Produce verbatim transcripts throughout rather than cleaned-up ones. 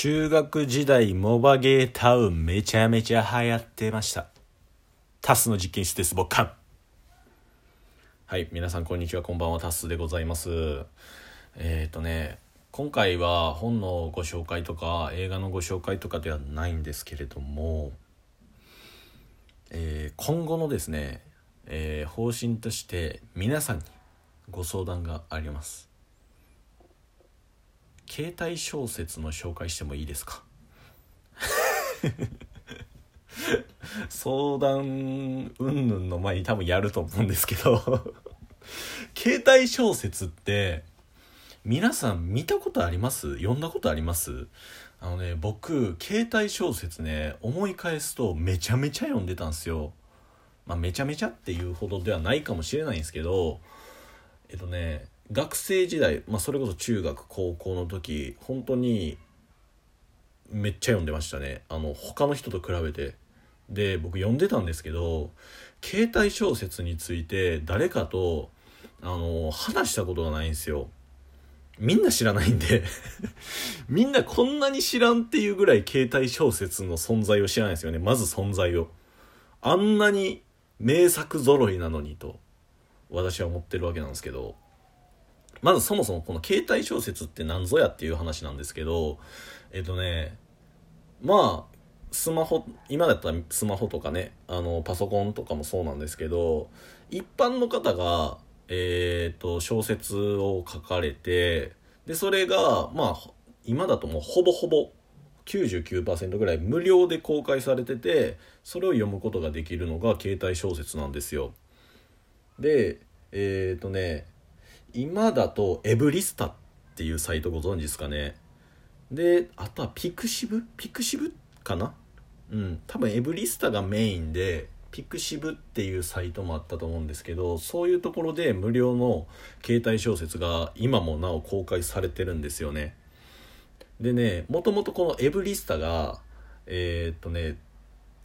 中学時代モバゲータウンめちゃめちゃ流行ってました。タスの実験室です。僕かんはい皆さんこんにちは、こんばんは、タスでございます。えっとね今回は本のご紹介とか映画のご紹介とかではないんですけれども、えー、今後のですね、えー、方針として皆さんにご相談があります。携帯小説の紹介してもいいですか相談云々の前に多分やると思うんですけど携帯小説って皆さん見たことあります？読んだことあります？あのね、僕携帯小説ね、思い返すとめちゃめちゃ読んでたんですよ。まあめちゃめちゃっていうほどではないかもしれないんですけど、えっとね学生時代、まあ、それこそ中学高校の時本当にめっちゃ読んでましたね。あの他の人と比べてで僕読んでたんですけど、携帯小説について誰かとあの話したことがないんですよ。みんな知らないんでみんなこんなに知らんっていうぐらい携帯小説の存在を知らないですよね。まず存在を、あんなに名作揃いなのにと私は思ってるわけなんですけど、まずそもそもこの携帯小説って何ぞやっていう話なんですけど、えっとねまあスマホ、今だったらスマホとかね、あのパソコンとかもそうなんですけど、一般の方がえー、と小説を書かれて、でそれがまあ今だともうほぼほぼ きゅうじゅうきゅうパーセント ぐらい無料で公開されてて、それを読むことができるのが携帯小説なんですよ。でえっ、ー、とね今だとエブリスタっていうサイトご存知ですかね。であとはピクシブピクシブかな、うん、多分エブリスタがメインでピクシブっていうサイトもあったと思うんですけど、そういうところで無料の携帯小説が今もなお公開されてるんですよね。でね、もともとこのエブリスタがえー、っとね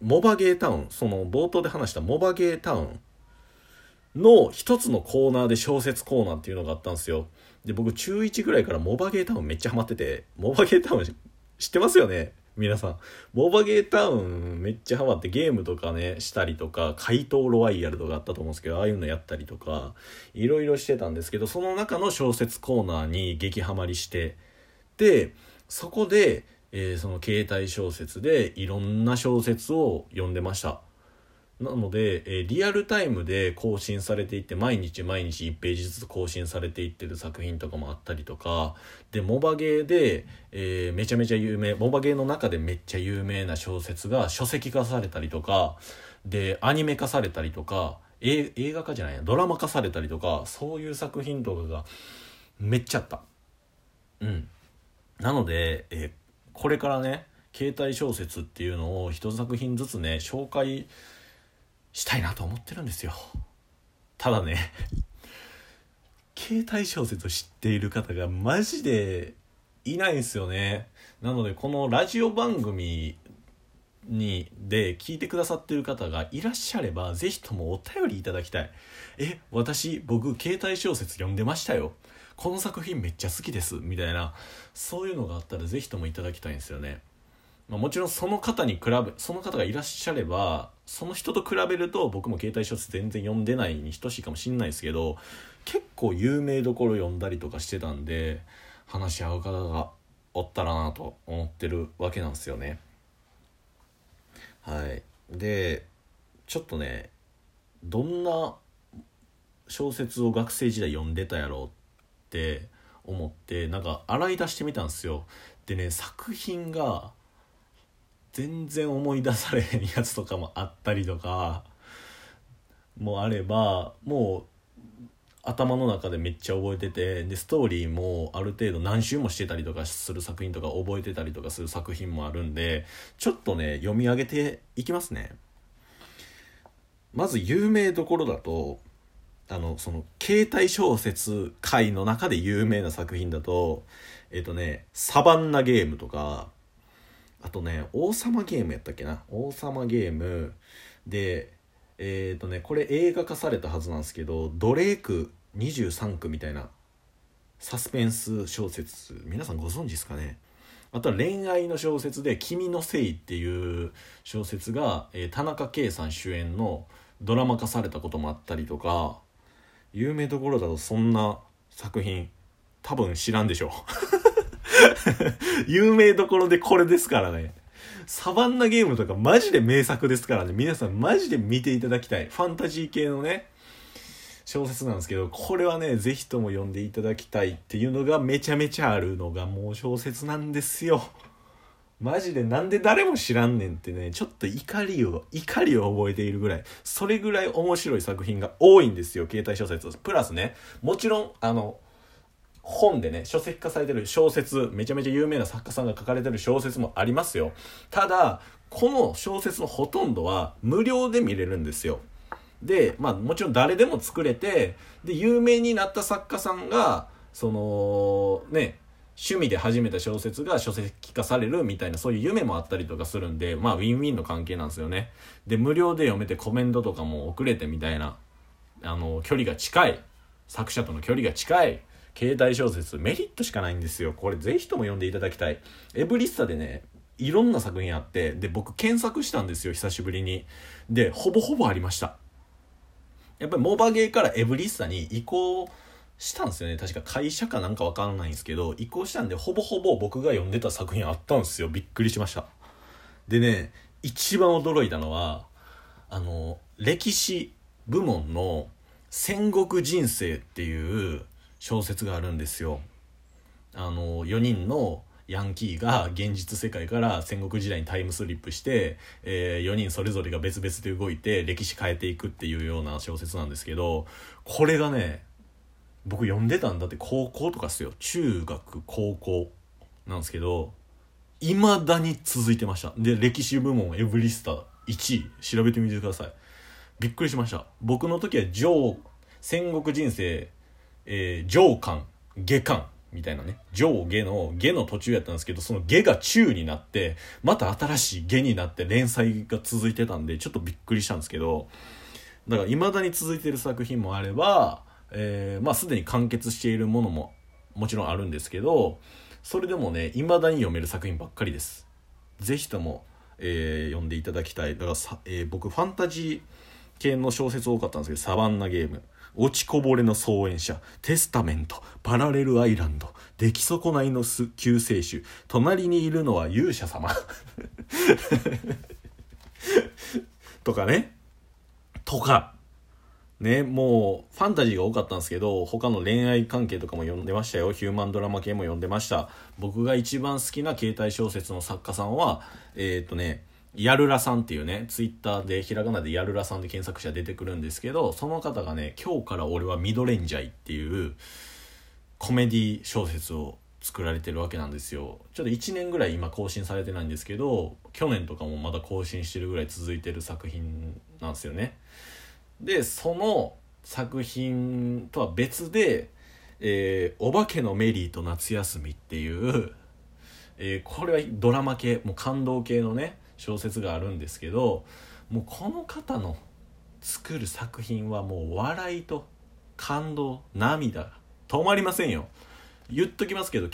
モバゲータウン、その冒頭で話したモバゲータウンの一つのコーナーで小説コーナーっていうのがあったんですよ。で僕中いちぐらいからモバゲータウンめっちゃハマってて、モバゲータウン知ってますよね皆さん。モバゲータウンめっちゃハマってゲームとかねしたりとか、怪盗ロワイヤルとかあったと思うんですけど、ああいうのやったりとかいろいろしてたんですけど、その中の小説コーナーに激ハマりして、でそこで、えー、その携帯小説でいろんな小説を読んでました。なので、えー、リアルタイムで更新されていって、毎日毎日いちページずつ更新されていってる作品とかもあったりとかで、モバゲーで、えー、めちゃめちゃ有名、モバゲーの中でめっちゃ有名な小説が書籍化されたりとかで、アニメ化されたりとか、え映画化じゃないやドラマ化されたりとか、そういう作品とかがめっちゃあった。うんなので、えー、これからね携帯小説っていうのを一作品ずつね紹介したいなと思ってるんですよ。ただね携帯小説を知っている方がマジでいないんですよね。なのでこのラジオ番組にで聞いてくださっている方がいらっしゃれば、ぜひともお便りいただきたい。え私僕携帯小説読んでましたよ、この作品めっちゃ好きですみたいな、そういうのがあったらぜひともいただきたいんですよね。まあ、もちろんその方に比べその方がいらっしゃれば、その人と比べると僕も携帯小説全然読んでないに等しいかもしれないですけど、結構有名どころ読んだりとかしてたんで、話し合う方がおったらなと思ってるわけなんですよね。はいでちょっとねどんな小説を学生時代読んでたやろうって思って、なんか洗い出してみたんですよ。でね作品が全然思い出されへんやつとかもあったりとかもあれば、もう頭の中でめっちゃ覚えてて、でストーリーもある程度何周もしてたりとかする作品とか覚えてたりとかする作品もあるんで、ちょっとね読み上げていきますね。まず有名どころだと、あのその携帯小説界の中で有名な作品だとえっとねサバンナゲームとか、あとね王様ゲームやったっけな、王様ゲームでえっとねこれ映画化されたはずなんですけど、ドレークにじゅうさん区みたいなサスペンス小説皆さんご存知ですかね。あとは恋愛の小説で君のせいっていう小説が、えー、田中圭さん主演のドラマ化されたこともあったりとか、有名どころだとそんな作品多分知らんでしょ有名どころでこれですからね。サバンナゲームとかマジで名作ですからね。皆さんマジで見ていただきたいファンタジー系のね小説なんですけど、これはねぜひとも読んでいただきたいっていうのがめちゃめちゃあるのがもう小説なんですよ。マジでなんで誰も知らんねんってね、ちょっと怒りを怒りを覚えているぐらい、それぐらい面白い作品が多いんですよ、携帯小説プラスね。もちろんあの本でね書籍化されてる小説、めちゃめちゃ有名な作家さんが書かれてる小説もありますよ。ただこの小説のほとんどは無料で見れるんですよ。で、まあ、もちろん誰でも作れて、で有名になった作家さんがそのね趣味で始めた小説が書籍化されるみたいな、そういう夢もあったりとかするんで、まあウィンウィンの関係なんですよね。で無料で読めてコメントとかも送れてみたいな、あの距離が近い、作者との距離が近い携帯小説、メリットしかないんですよ。これぜひとも読んでいただきたい。エブリスタでねいろんな作品あって、で僕検索したんですよ久しぶりに。でほぼほぼありました。やっぱりモバゲーからエブリスタに移行したんですよね。確か会社かなんかわかんないんですけど移行したんで、ほぼほぼ僕が読んでた作品あったんですよ。びっくりしました。でね一番驚いたのはあの歴史部門の戦国人生っていう小説があるんですよ。あのよにんのヤンキーが現実世界から戦国時代にタイムスリップして、えー、よにんそれぞれが別々で動いて歴史変えていくっていうような小説なんですけど、これがね僕読んでたんだって高校とかっすよ、中学高校なんですけど、いまだに続いてました。で歴史部門エブリスタいちい、調べてみてください。びっくりしました。僕の時は上戦国人生、えー、上巻下巻みたいなね、上下の下の途中やったんですけど、その下が中になってまた新しい下になって連載が続いてたんでちょっとびっくりしたんですけど、だから未だに続いてる作品もあれば、えー、まあすでに完結しているものももちろんあるんですけど、それでもね未だに読める作品ばっかりです。ぜひとも、えー、読んでいただきたい。だからさ、えー、僕ファンタジー系の小説多かったんですけど、サバンナゲーム、落ちこぼれの創演者、テスタメント、パラレルアイランド、出来損ないの救世主、隣にいるのは勇者様とかねとかね、もうファンタジーが多かったんですけど、他の恋愛関係とかも読んでましたよ。ヒューマンドラマ系も読んでました。僕が一番好きな携帯小説の作家さんはえー、っとねやるらさんっていうね、ツイッターでひらがなでやるらさんで検索したら出てくるんですけど、その方がね今日から俺はミドレンジャイっていうコメディ小説を作られてるわけなんですよ。ちょっといちねんぐらい今更新されてないんですけど、去年とかもまだ更新してるぐらい続いてる作品なんですよね。でその作品とは別で、えー、お化けのメリーと夏休みっていう、えー、これはドラマ系、もう感動系のね小説があるんですけど、もうこの方の作る作品はもう笑いと感動、涙止まりませんよ。言っときますけど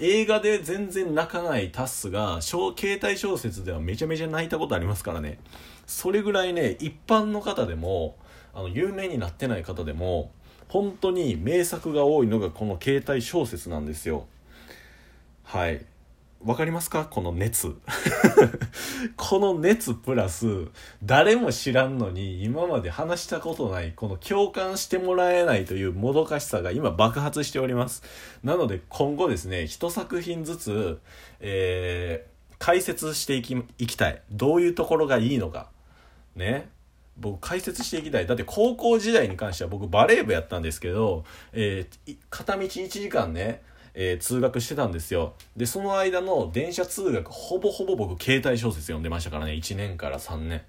映画で全然泣かないタスが携帯小説ではめちゃめちゃ泣いたことありますからね。それぐらいね一般の方でもあの有名になってない方でも本当に名作が多いのがこの携帯小説なんですよ。はい、わかりますかこの熱この熱プラス誰も知らんのに今まで話したことないこの共感してもらえないというもどかしさが今爆発しております。なので今後ですね一作品ずつ、えー、解説していき、いきたい。どういうところがいいのかね、僕解説していきたい。だって高校時代に関しては僕バレー部やったんですけど、えー、片道いちじかんねえー、通学してたんですよ。でその間の電車通学ほぼほぼ僕携帯小説読んでましたからね、いちねんからさんねん、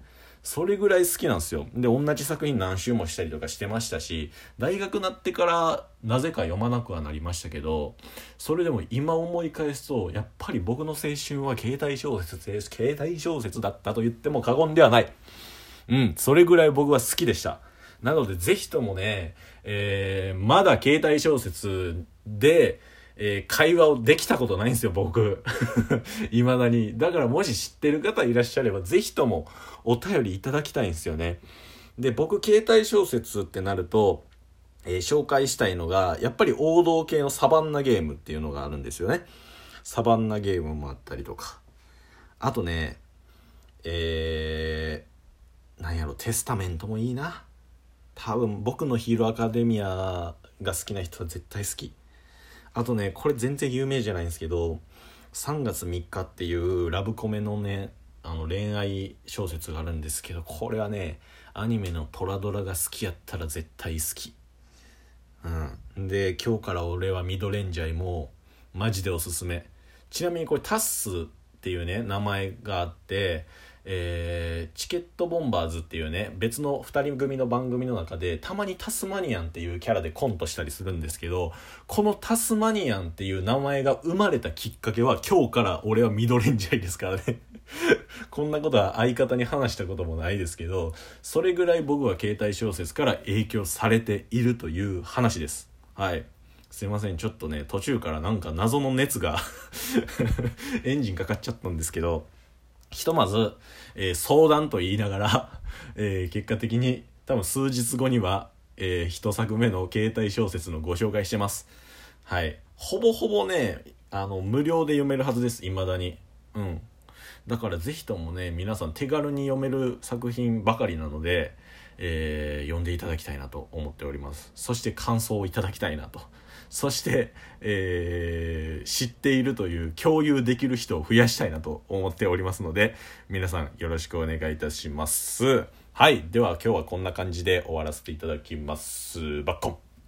それぐらい好きなんですよ。で同じ作品何周もしたりとかしてましたし、大学になってからなぜか読まなくはなりましたけど、それでも今思い返すとやっぱり僕の青春は携帯小説です。携帯小説だったと言っても過言ではない。うん、それぐらい僕は好きでした。なのでぜひともね、えー、まだ携帯小説でえー、会話をできたことないんですよ、僕。いまだに。だからもし知ってる方いらっしゃれば、ぜひともお便りいただきたいんですよね。で、僕、携帯小説ってなると、えー、紹介したいのが、やっぱり王道系のサバンナゲームっていうのがあるんですよね。サバンナゲームもあったりとか。あとね、えー、なんやろ、テスタメントもいいな。多分、僕のヒーローアカデミアが好きな人は絶対好き。あとね、これ全然有名じゃないんですけど、さんがつみっかっていうラブコメのね、あの恋愛小説があるんですけど、これはね、アニメのトラドラが好きやったら絶対好き。うん。で、今日から俺はミドレンジャーもマジでおすすめ。ちなみにこれタッスっていうね、名前があって、えー、チケットボンバーズっていうね、別のふたり組の番組の中でたまにタスマニアンっていうキャラでコントしたりするんですけど、このタスマニアンっていう名前が生まれたきっかけは、今日から俺はミドレンジャーですからね。こんなことは相方に話したこともないですけど、それぐらい僕は携帯小説から影響されているという話です。はい、すいません、ちょっとね、途中からなんか謎の熱がエンジンかかっちゃったんですけど、ひとまず、えー、相談と言いながら、えー、結果的に多分数日後には、えー、一作目の携帯小説のご紹介してます。はい。ほぼほぼね、あの、無料で読めるはずです、未だに。うん。だからぜひともね、皆さん手軽に読める作品ばかりなので、えー、読んでいただきたいなと思っております。そして感想をいただきたいなと。そして、えー、知っているという共有できる人を増やしたいなと思っておりますので、皆さんよろしくお願いいたします。はい、では今日はこんな感じで終わらせていただきます。バッコン。